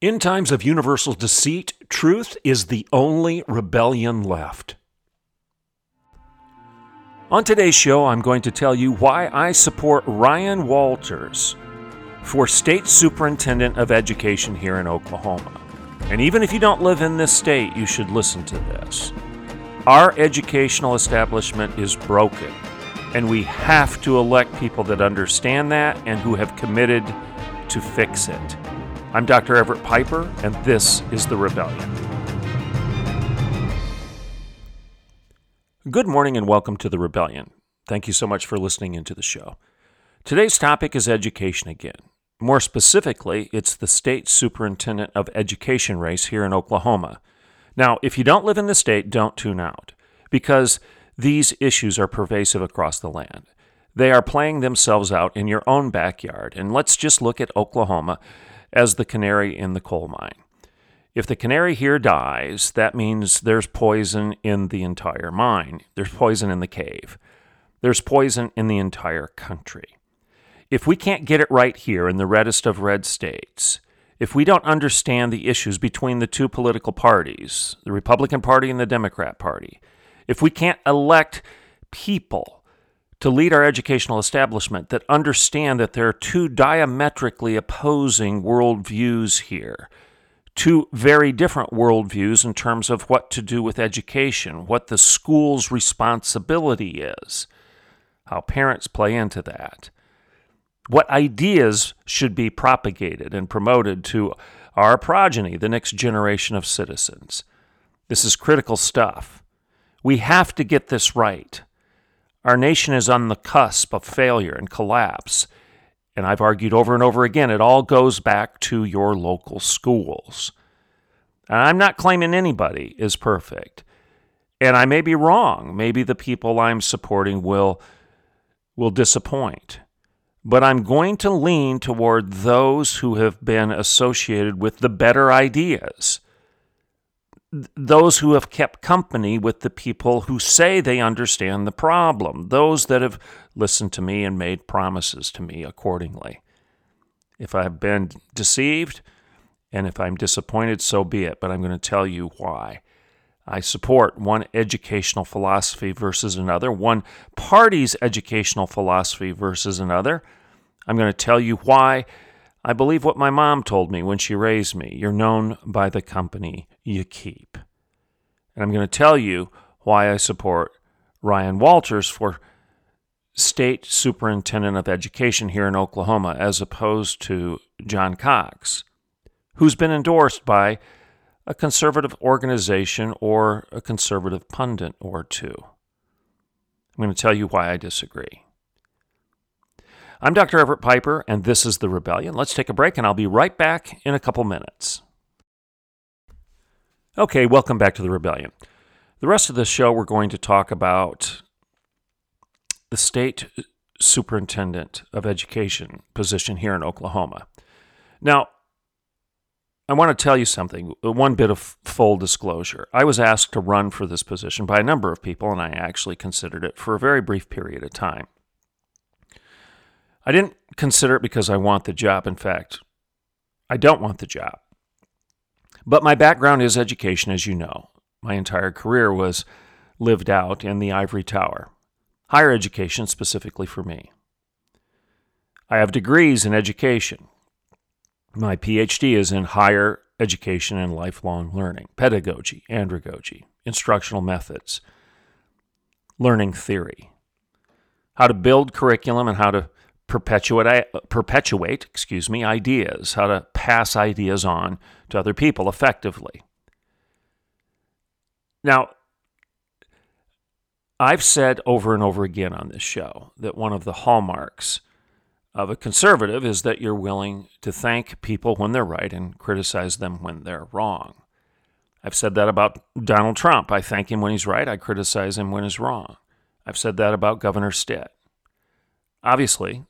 In times of universal deceit, truth is the only rebellion left. On today's show, I'm going to tell you why I support Ryan Walters for State Superintendent of Education here in Oklahoma. And even if you don't live in this state, you should listen to this. Our educational establishment is broken, and we have to elect people that understand that and who have committed to fix it. I'm Dr. Everett Piper, and this is The Rebellion. Good morning and welcome to The Rebellion. Thank you so much for listening into the show. Today's topic is education again. More specifically, it's the state superintendent of education race here in Oklahoma. Now, if you don't live in the state, don't tune out, because these issues are pervasive across the land. They are playing themselves out in your own backyard, and let's just look at Oklahoma as the canary in the coal mine. If the canary here dies, that means there's poison in the entire mine. There's poison in the cave. There's poison in the entire country. If we can't get it right here in the reddest of red states, if we don't understand the issues between the two political parties, the Republican Party and the Democrat Party, if we can't elect people to lead our educational establishment that understand that there are two diametrically opposing worldviews here, two very different worldviews in terms of what to do with education, what the school's responsibility is, how parents play into that, what ideas should be propagated and promoted to our progeny, the next generation of citizens. This is critical stuff. We have to get this right. Our nation is on the cusp of failure and collapse, and I've argued over and over again, it all goes back to your local schools. And I'm not claiming anybody is perfect, and I may be wrong. Maybe the people I'm supporting will disappoint. But I'm going to lean toward those who have been associated with the better ideas, those who have kept company with the people who say they understand the problem, those that have listened to me and made promises to me accordingly. If I've been deceived and if I'm disappointed, so be it, but I'm going to tell you why. I support one educational philosophy versus another, one party's educational philosophy versus another. I'm going to tell you why I believe what my mom told me when she raised me. You're known by the company you keep. And I'm going to tell you why I support Ryan Walters for State Superintendent of Education here in Oklahoma, as opposed to John Cox, who's been endorsed by a conservative organization or a conservative pundit or two. I'm going to tell you why I disagree. I'm Dr. Everett Piper, and this is The Rebellion. Let's take a break, and I'll be right back in a couple minutes. Okay, welcome back to The Rebellion. The rest of the show, we're going to talk about the state superintendent of education position here in Oklahoma. Now, I want to tell you something, one bit of full disclosure. I was asked to run for this position by a number of people, and I actually considered it for a very brief period of time. I didn't consider it because I want the job. In fact, I don't want the job. But my background is education, as you know. My entire career was lived out in the ivory tower. Higher education, specifically for me. I have degrees in education. My PhD is in higher education and lifelong learning, pedagogy, andragogy, instructional methods, learning theory, how to build curriculum and how to perpetuate ideas, how to pass ideas on to other people effectively. Now, I've said over and over again on this show that one of the hallmarks of a conservative is that you're willing to thank people when they're right and criticize them when they're wrong. I've said that about Donald Trump. I thank him when he's right. I criticize him when he's wrong. I've said that about Governor Stitt. Obviously,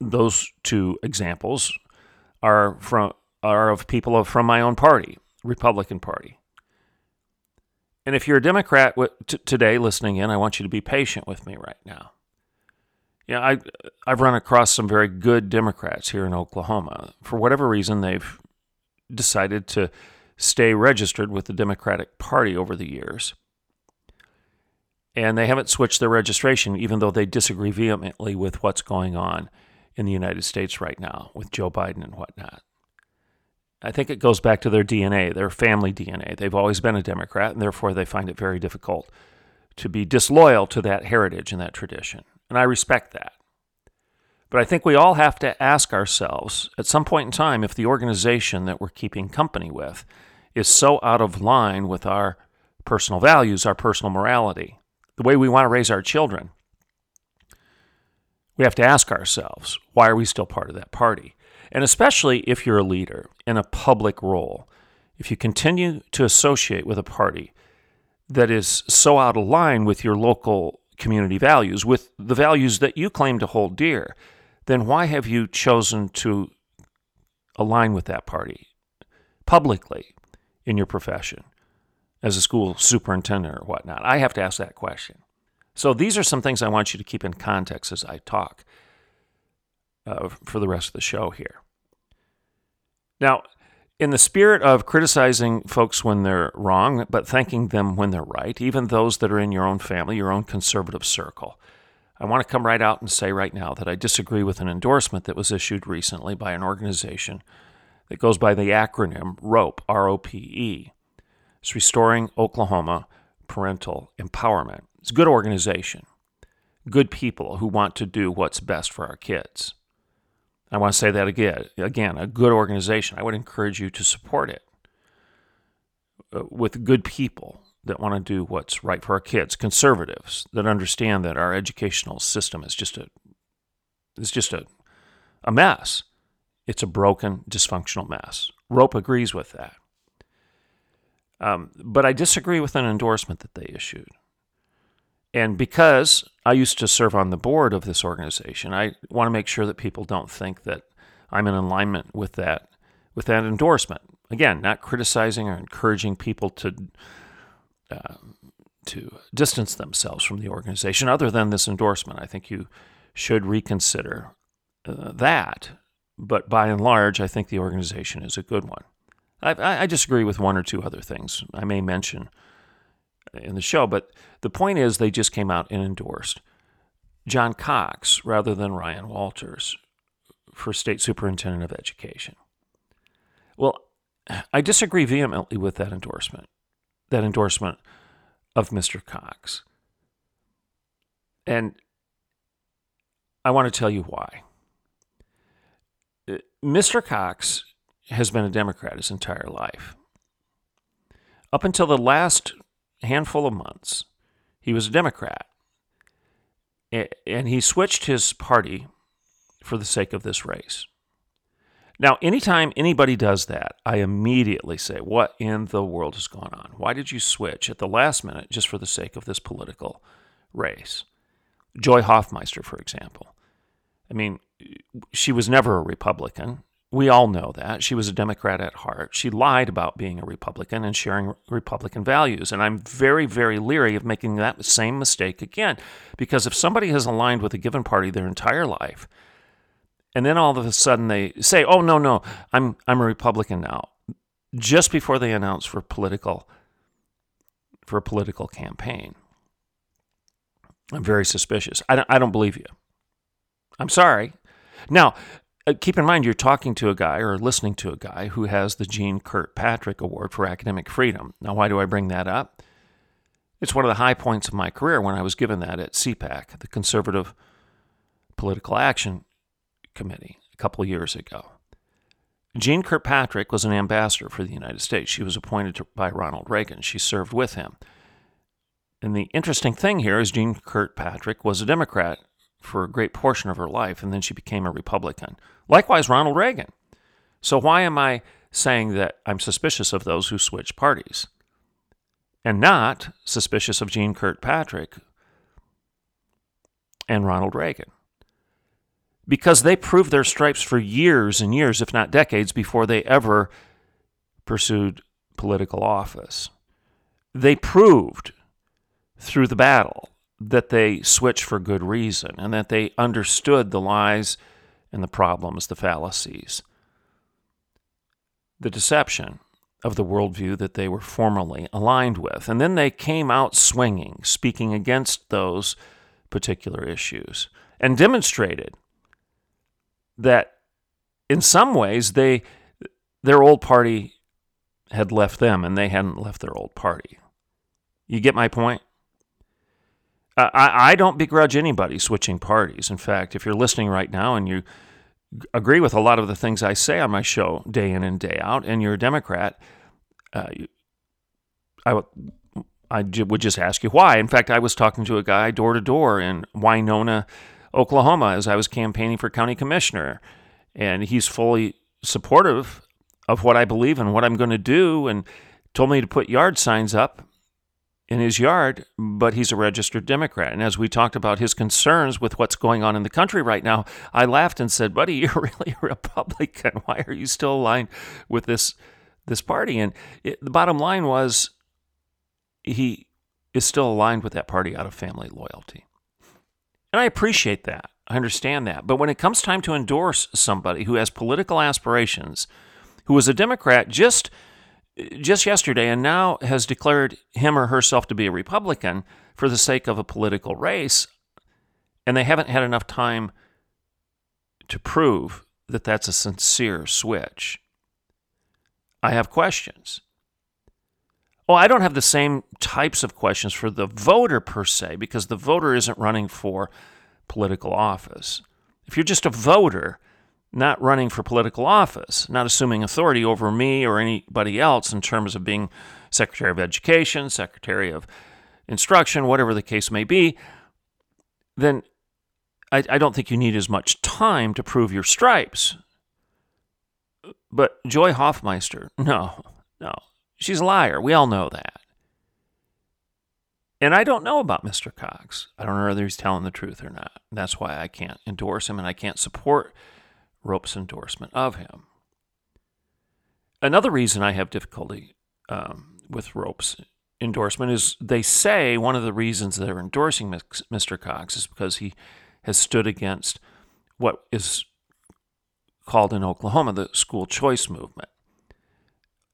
those two examples are of people from my own party, Republican Party. And if you're a Democrat today listening in, I want you to be patient with me right now. Yeah, I've run across some very good Democrats here in Oklahoma. For whatever reason, they've decided to stay registered with the Democratic Party over the years. And they haven't switched their registration, even though they disagree vehemently with what's going on in the United States right now with Joe Biden and whatnot. I think it goes back to their DNA, their family DNA. They've always been a Democrat, and therefore they find it very difficult to be disloyal to that heritage and that tradition. And I respect that. But I think we all have to ask ourselves at some point in time if the organization that we're keeping company with is so out of line with our personal values, our personal morality, the way we want to raise our children. We have to ask ourselves, why are we still part of that party? And especially if you're a leader in a public role, if you continue to associate with a party that is so out of line with your local community values, with the values that you claim to hold dear, then why have you chosen to align with that party publicly in your profession as a school superintendent or whatnot? I have to ask that question. So these are some things I want you to keep in context as I talk for the rest of the show here. Now, in the spirit of criticizing folks when they're wrong, but thanking them when they're right, even those that are in your own family, your own conservative circle, I want to come right out and say right now that I disagree with an endorsement that was issued recently by an organization that goes by the acronym ROPE, R-O-P-E. It's Restoring Oklahoma Parental Empowerment. It's a good organization, good people who want to do what's best for our kids. I want to say that again, a good organization. I would encourage you to support it with good people that want to do what's right for our kids, conservatives that understand that our educational system is just a mess. It's a broken, dysfunctional mess. ROPE agrees with that. But I disagree with an endorsement that they issued. And because I used to serve on the board of this organization, I want to make sure that people don't think that I'm in alignment with that endorsement. Again, not criticizing or encouraging people to distance themselves from the organization other than this endorsement. I think you should reconsider that. But by and large, I think the organization is a good one. I disagree with one or two other things I may mention in the show, but the point is they just came out and endorsed John Cox rather than Ryan Walters for State Superintendent of Education. Well, I disagree vehemently with that endorsement of Mr. Cox. And I want to tell you why. Mr. Cox has been a Democrat his entire life. Up until the last handful of months, he was a Democrat, and he switched his party for the sake of this race. Now, anytime anybody does that, I immediately say, what in the world is going on? Why did you switch at the last minute just for the sake of this political race? Joy Hofmeister, for example. I mean, she was never a Republican. We all know that. She was a Democrat at heart. She lied about being a Republican and sharing Republican values. And I'm very, very leery of making that same mistake again, because if somebody has aligned with a given party their entire life, and then all of a sudden they say, oh, no, I'm a Republican now, just before they announce for a political campaign, I'm very suspicious. I don't believe you. I'm sorry. Now, keep in mind, you're talking to a guy or listening to a guy who has the Jeane Kirkpatrick Award for Academic Freedom. Now, why do I bring that up? It's one of the high points of my career when I was given that at CPAC, the Conservative Political Action Committee, a couple of years ago. Jeane Kirkpatrick was an ambassador for the United States. She was appointed by Ronald Reagan. She served with him. And the interesting thing here is Jeane Kirkpatrick was a Democrat for a great portion of her life, and then she became a Republican. Likewise, Ronald Reagan. So why am I saying that I'm suspicious of those who switch parties and not suspicious of Jeane Kirkpatrick and Ronald Reagan? Because they proved their stripes for years and years, if not decades, before they ever pursued political office. They proved through the battle that they switched for good reason and that they understood the lies and the problems, the fallacies, the deception of the worldview that they were formerly aligned with. And then they came out swinging, speaking against those particular issues, and demonstrated that in some ways their old party had left them and they hadn't left their old party. You get my point? I don't begrudge anybody switching parties. In fact, if you're listening right now and you agree with a lot of the things I say on my show day in and day out, and you're a Democrat, I would just ask you why. In fact, I was talking to a guy door to door in Winona, Oklahoma, as I was campaigning for county commissioner, and he's fully supportive of what I believe and what I'm going to do, and told me to put yard signs up in his yard, but he's a registered Democrat. And as we talked about his concerns with what's going on in the country right now, I laughed and said, buddy, you're really a Republican. Why are you still aligned with this party? And the bottom line was, he is still aligned with that party out of family loyalty. And I appreciate that. I understand that. But when it comes time to endorse somebody who has political aspirations, who was a Democrat just yesterday and now has declared him or herself to be a Republican for the sake of a political race, and they haven't had enough time to prove that that's a sincere switch, I have questions. Oh, I don't have the same types of questions for the voter per se, because the voter isn't running for political office. If you're just a voter, not running for political office, not assuming authority over me or anybody else in terms of being Secretary of Education, Secretary of Instruction, whatever the case may be, then I don't think you need as much time to prove your stripes. But Joy Hofmeister, no. She's a liar. We all know that. And I don't know about Mr. Cox. I don't know whether he's telling the truth or not. That's why I can't endorse him, and I can't support ROPE's endorsement of him. Another reason I have difficulty with ROPE's endorsement is they say one of the reasons they're endorsing Mr. Cox is because he has stood against what is called in Oklahoma the school choice movement.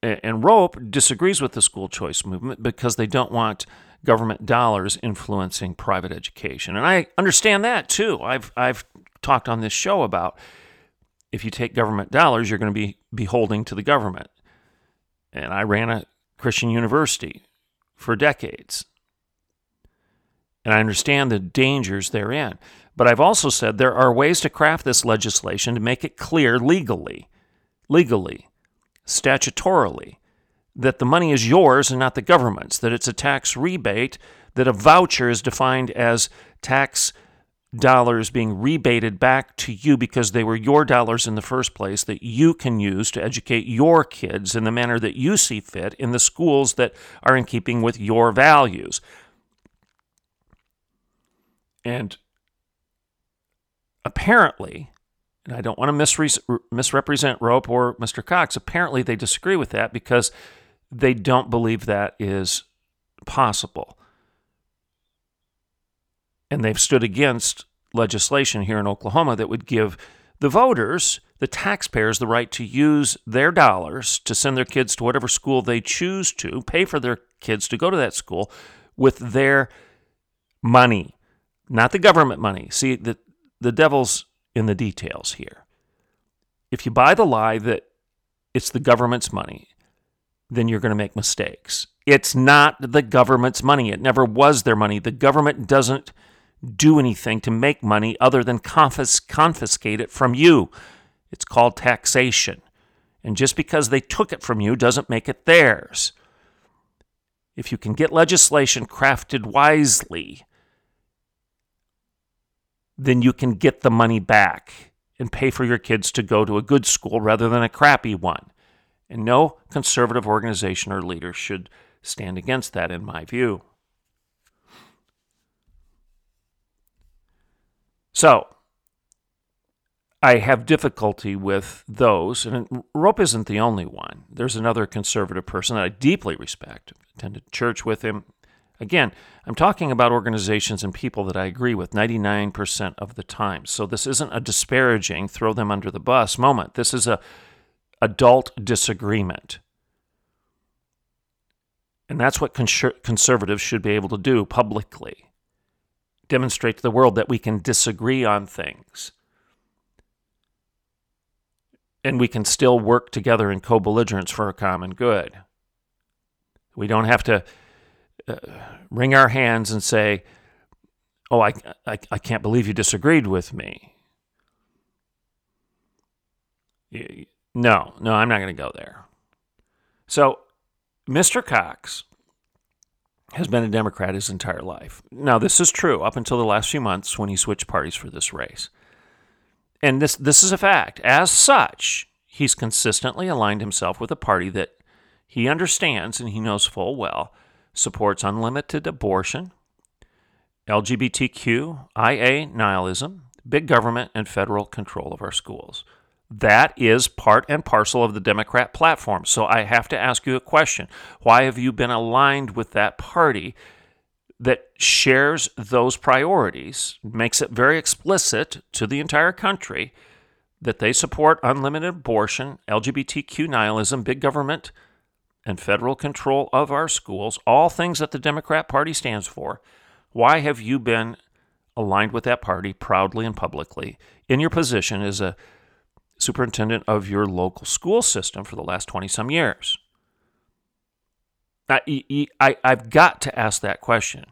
And ROPE disagrees with the school choice movement because they don't want government dollars influencing private education. And I understand that too. I've talked on this show about if you take government dollars, you're going to be beholden to the government. And I ran a Christian university for decades. And I understand the dangers therein. But I've also said there are ways to craft this legislation to make it clear legally, statutorily, that the money is yours and not the government's, that it's a tax rebate, that a voucher is defined as tax dollars being rebated back to you because they were your dollars in the first place, that you can use to educate your kids in the manner that you see fit in the schools that are in keeping with your values. And apparently, and I don't want to misrepresent ROPE or Mr. Cox, apparently they disagree with that because they don't believe that is possible. And they've stood against legislation here in Oklahoma that would give the voters, the taxpayers, the right to use their dollars to send their kids to whatever school they choose to, pay for their kids to go to that school with their money, not the government money. See, the devil's in the details here. If you buy the lie that it's the government's money, then you're going to make mistakes. It's not the government's money. It never was their money. The government doesn't do anything to make money other than confiscate it from you. It's called taxation. And just because they took it from you doesn't make it theirs. If you can get legislation crafted wisely, then you can get the money back and pay for your kids to go to a good school rather than a crappy one. And no conservative organization or leader should stand against that, in my view. So, I have difficulty with those, and ROPE isn't the only one. There's another conservative person that I deeply respect. I attended church with him. Again, I'm talking about organizations and people that I agree with 99% of the time. So this isn't a disparaging, throw them under the bus moment. This is a adult disagreement. And that's what conservatives should be able to do publicly. Demonstrate to the world that we can disagree on things. And we can still work together in co-belligerence for a common good. We don't have to wring our hands and say, oh, I can't believe you disagreed with me. No, I'm not going to go there. So Mr. Cox has been a Democrat his entire life. Now, this is true up until the last few months when he switched parties for this race. And this is a fact. As such, he's consistently aligned himself with a party that he understands and he knows full well supports unlimited abortion, LGBTQ, IA nihilism, big government, and federal control of our schools. That is part and parcel of the Democrat platform. So I have to ask you a question. Why have you been aligned with that party that shares those priorities, makes it very explicit to the entire country that they support unlimited abortion, LGBTQ nihilism, big government, and federal control of our schools, all things that the Democrat Party stands for? Why have you been aligned with that party proudly and publicly in your position as a superintendent of your local school system for the last 20-some years? I've got to ask that question.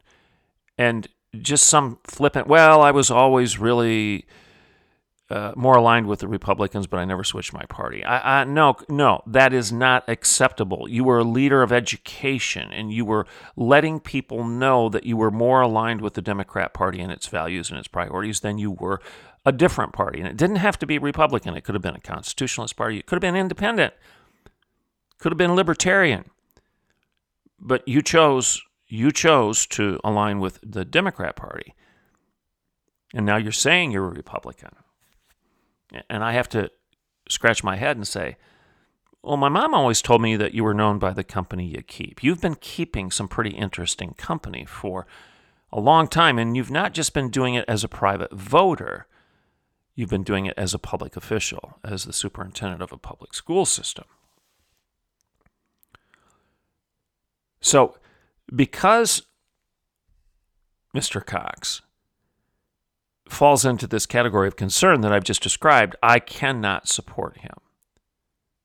And just some flippant, well, I was always really more aligned with the Republicans, but I never switched my party. No, that is not acceptable. You were a leader of education, and you were letting people know that you were more aligned with the Democrat Party and its values and its priorities than you were a different party. And it didn't have to be Republican. It could have been a constitutionalist party. It could have been independent. Could have been libertarian. But you chose to align with the Democrat Party. And now you're saying you're a Republican. And I have to scratch my head and say, well, my mom always told me that you were known by the company you keep. You've been keeping some pretty interesting company for a long time, and you've not just been doing it as a private voter. You've been doing it as a public official, as the superintendent of a public school system. So, because Mr. Cox falls into this category of concern that I've just described, I cannot support him.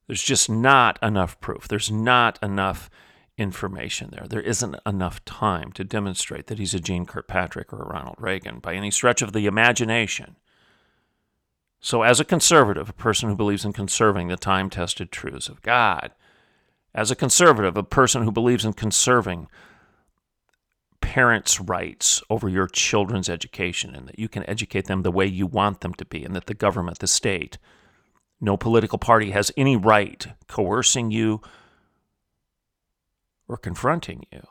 There's just not enough proof. There's not enough information there. There isn't enough time to demonstrate that he's a Jeane Kirkpatrick or a Ronald Reagan by any stretch of the imagination. So as a conservative, a person who believes in conserving the time-tested truths of God, as a conservative, a person who believes in conserving parents' rights over your children's education, and that you can educate them the way you want them to be, and that the government, the state, no political party has any right coercing you or confronting you,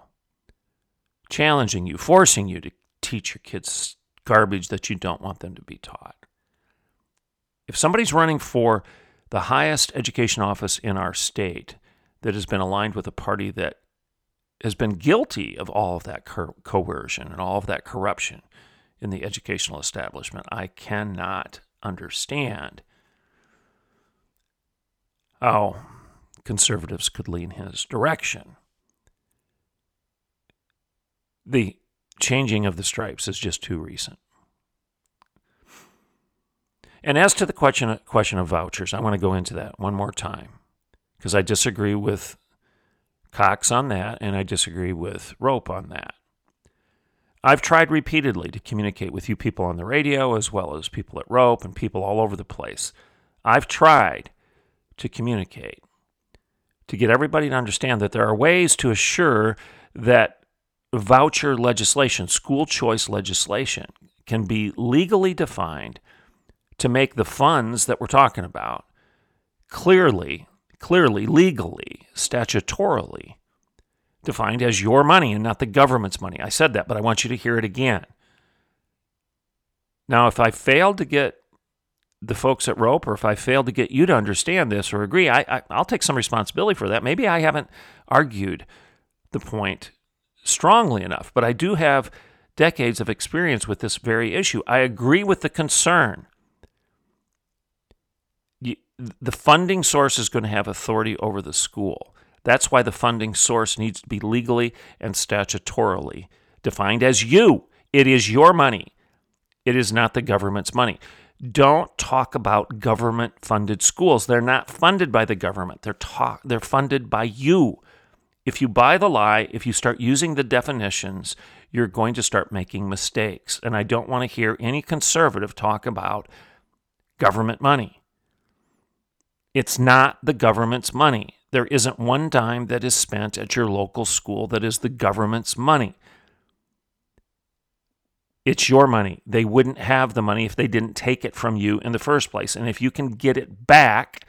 challenging you, forcing you to teach your kids garbage that you don't want them to be taught. If somebody's running for the highest education office in our state that has been aligned with a party that has been guilty of all of that coercion and all of that corruption in the educational establishment, I cannot understand how conservatives could lean his direction. The changing of the stripes is just too recent. And as to the question of vouchers, I want to go into that one more time, because I disagree with Cox on that, and I disagree with ROPE on that. I've tried repeatedly to communicate with you people on the radio, as well as people at ROPE and people all over the place. I've tried to communicate, to get everybody to understand that there are ways to assure that voucher legislation, school choice legislation, can be legally defined to make the funds that we're talking about clearly, legally, statutorily defined as your money and not the government's money. I said that, but I want you to hear it again. Now, if I failed to get the folks at ROPE, or if I failed to get you to understand this or agree, I'll take some responsibility for that. Maybe I haven't argued the point strongly enough, but I do have decades of experience with this very issue. I agree with the concern. The funding source is going to have authority over the school. That's why the funding source needs to be legally and statutorily defined as you. It is your money. It is not the government's money. Don't talk about government-funded schools. They're not funded by the government. They're funded by you. If you buy the lie, if you start using the definitions, you're going to start making mistakes. And I don't want to hear any conservative talk about government money. It's not the government's money. There isn't one dime that is spent at your local school that is the government's money. It's your money. They wouldn't have the money if they didn't take it from you in the first place. And if you can get it back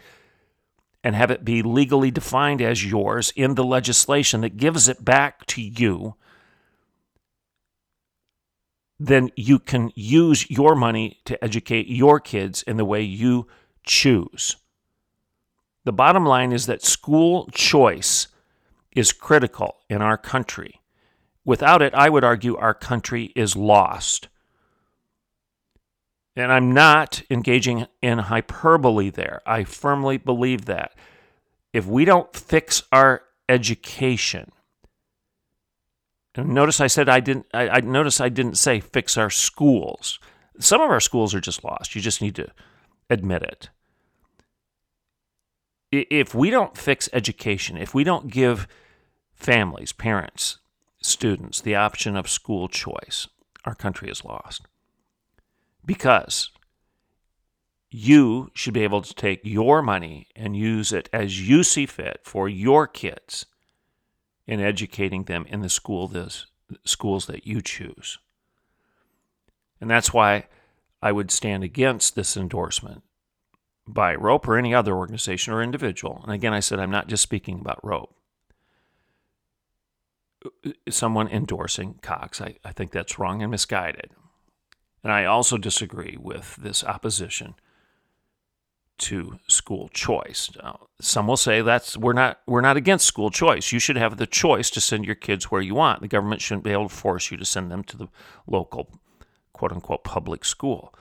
and have it be legally defined as yours in the legislation that gives it back to you, then you can use your money to educate your kids in the way you choose. The bottom line is that school choice is critical in our country. Without it, I would argue our country is lost. And I'm not engaging in hyperbole there. I firmly believe that. If we don't fix our education, and notice I said I didn't say fix our schools. Some of our schools are just lost. You just need to admit it. If we don't fix education, if we don't give families, parents, students the option of school choice, our country is lost. Because you should be able to take your money and use it as you see fit for your kids in educating them in the schools that you choose. And that's why I would stand against this endorsement by ROPE or any other organization or individual. And again, I said I'm not just speaking about ROPE. Someone endorsing Cox, I think that's wrong and misguided. And I also disagree with this opposition to school choice. Now, some will say we're not against school choice. You should have the choice to send your kids where you want. The government shouldn't be able to force you to send them to the local, quote unquote, public school.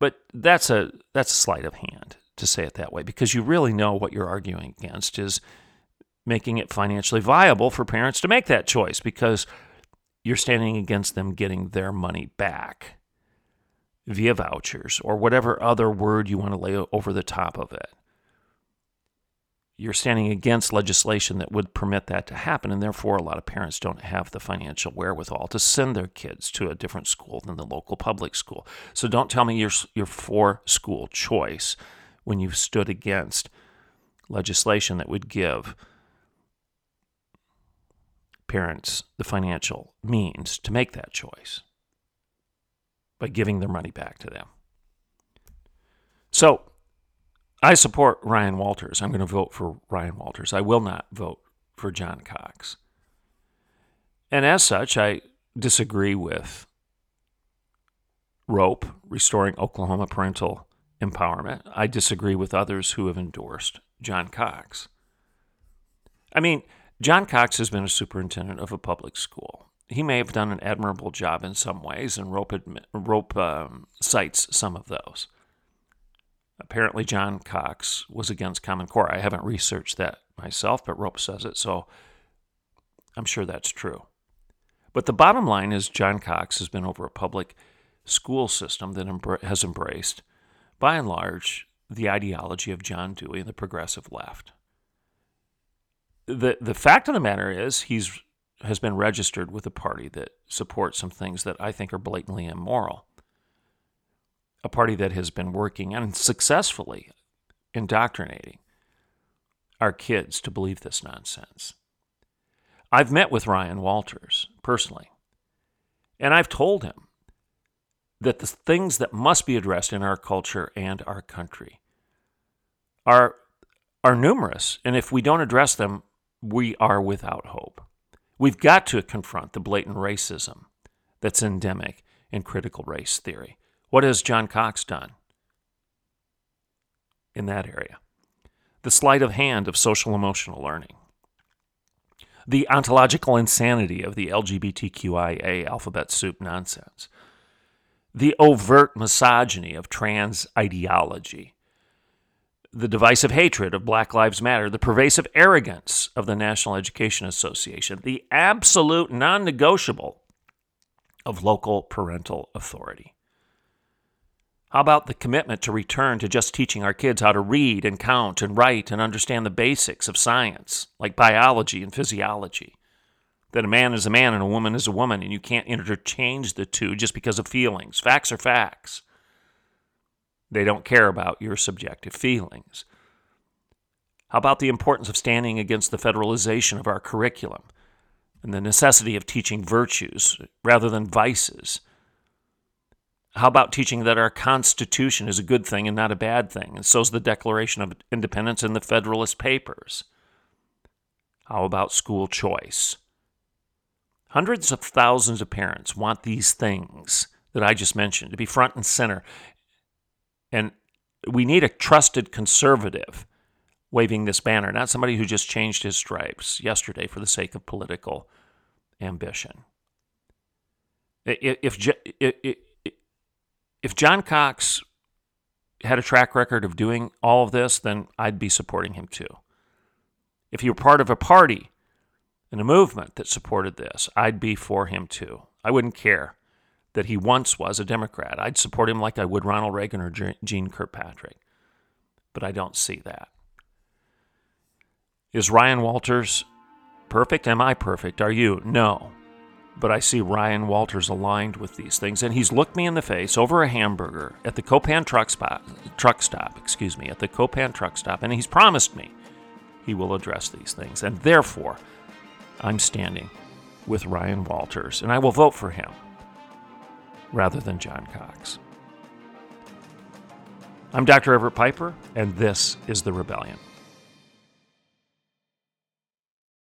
But that's a sleight of hand to say it that way, because you really know what you're arguing against is making it financially viable for parents to make that choice, because you're standing against them getting their money back via vouchers or whatever other word you want to lay over the top of it. You're standing against legislation that would permit that to happen, and therefore a lot of parents don't have the financial wherewithal to send their kids to a different school than the local public school. So don't tell me you're for school choice when you've stood against legislation that would give parents the financial means to make that choice by giving their money back to them. So I support Ryan Walters. I'm going to vote for Ryan Walters. I will not vote for John Cox. And as such, I disagree with ROPE, Restoring Oklahoma Parental Empowerment. I disagree with others who have endorsed John Cox. I mean, John Cox has been a superintendent of a public school. He may have done an admirable job in some ways, and ROPE cites some of those. Apparently, John Cox was against Common Core. I haven't researched that myself, but ROPE says it, so I'm sure that's true. But the bottom line is John Cox has been over a public school system that has embraced, by and large, the ideology of John Dewey and the progressive left. The fact of the matter is he has been registered with a party that supports some things that I think are blatantly immoral, a party that has been working and successfully indoctrinating our kids to believe this nonsense. I've met with Ryan Walters personally, and I've told him that the things that must be addressed in our culture and our country are numerous, and if we don't address them, we are without hope. We've got to confront the blatant racism that's endemic in critical race theory. What has John Cox done in that area? The sleight of hand of social-emotional learning. The ontological insanity of the LGBTQIA alphabet soup nonsense. The overt misogyny of trans ideology. The divisive hatred of Black Lives Matter, the pervasive arrogance of the National Education Association, the absolute non-negotiable of local parental authority. How about the commitment to return to just teaching our kids how to read and count and write and understand the basics of science, like biology and physiology? That a man is a man and a woman is a woman, and you can't interchange the two just because of feelings. Facts are facts. They don't care about your subjective feelings. How about the importance of standing against the federalization of our curriculum and the necessity of teaching virtues rather than vices? How about teaching that our Constitution is a good thing and not a bad thing, and so is the Declaration of Independence and the Federalist Papers? How about school choice? Hundreds of thousands of parents want these things that I just mentioned to be front and center. And we need a trusted conservative waving this banner, not somebody who just changed his stripes yesterday for the sake of political ambition. If John Cox had a track record of doing all of this, then I'd be supporting him too. If he were part of a party and a movement that supported this, I'd be for him too. I wouldn't care that he once was a Democrat. I'd support him like I would Ronald Reagan or Jeane Kirkpatrick. But I don't see that. Is Ryan Walters perfect? Am I perfect? Are you? No. But I see Ryan Walters aligned with these things, and he's looked me in the face over a hamburger at the Copan truck stop, and he's promised me he will address these things. And therefore, I'm standing with Ryan Walters, and I will vote for him rather than John Cox. I'm Dr. Everett Piper, and this is The Rebellion.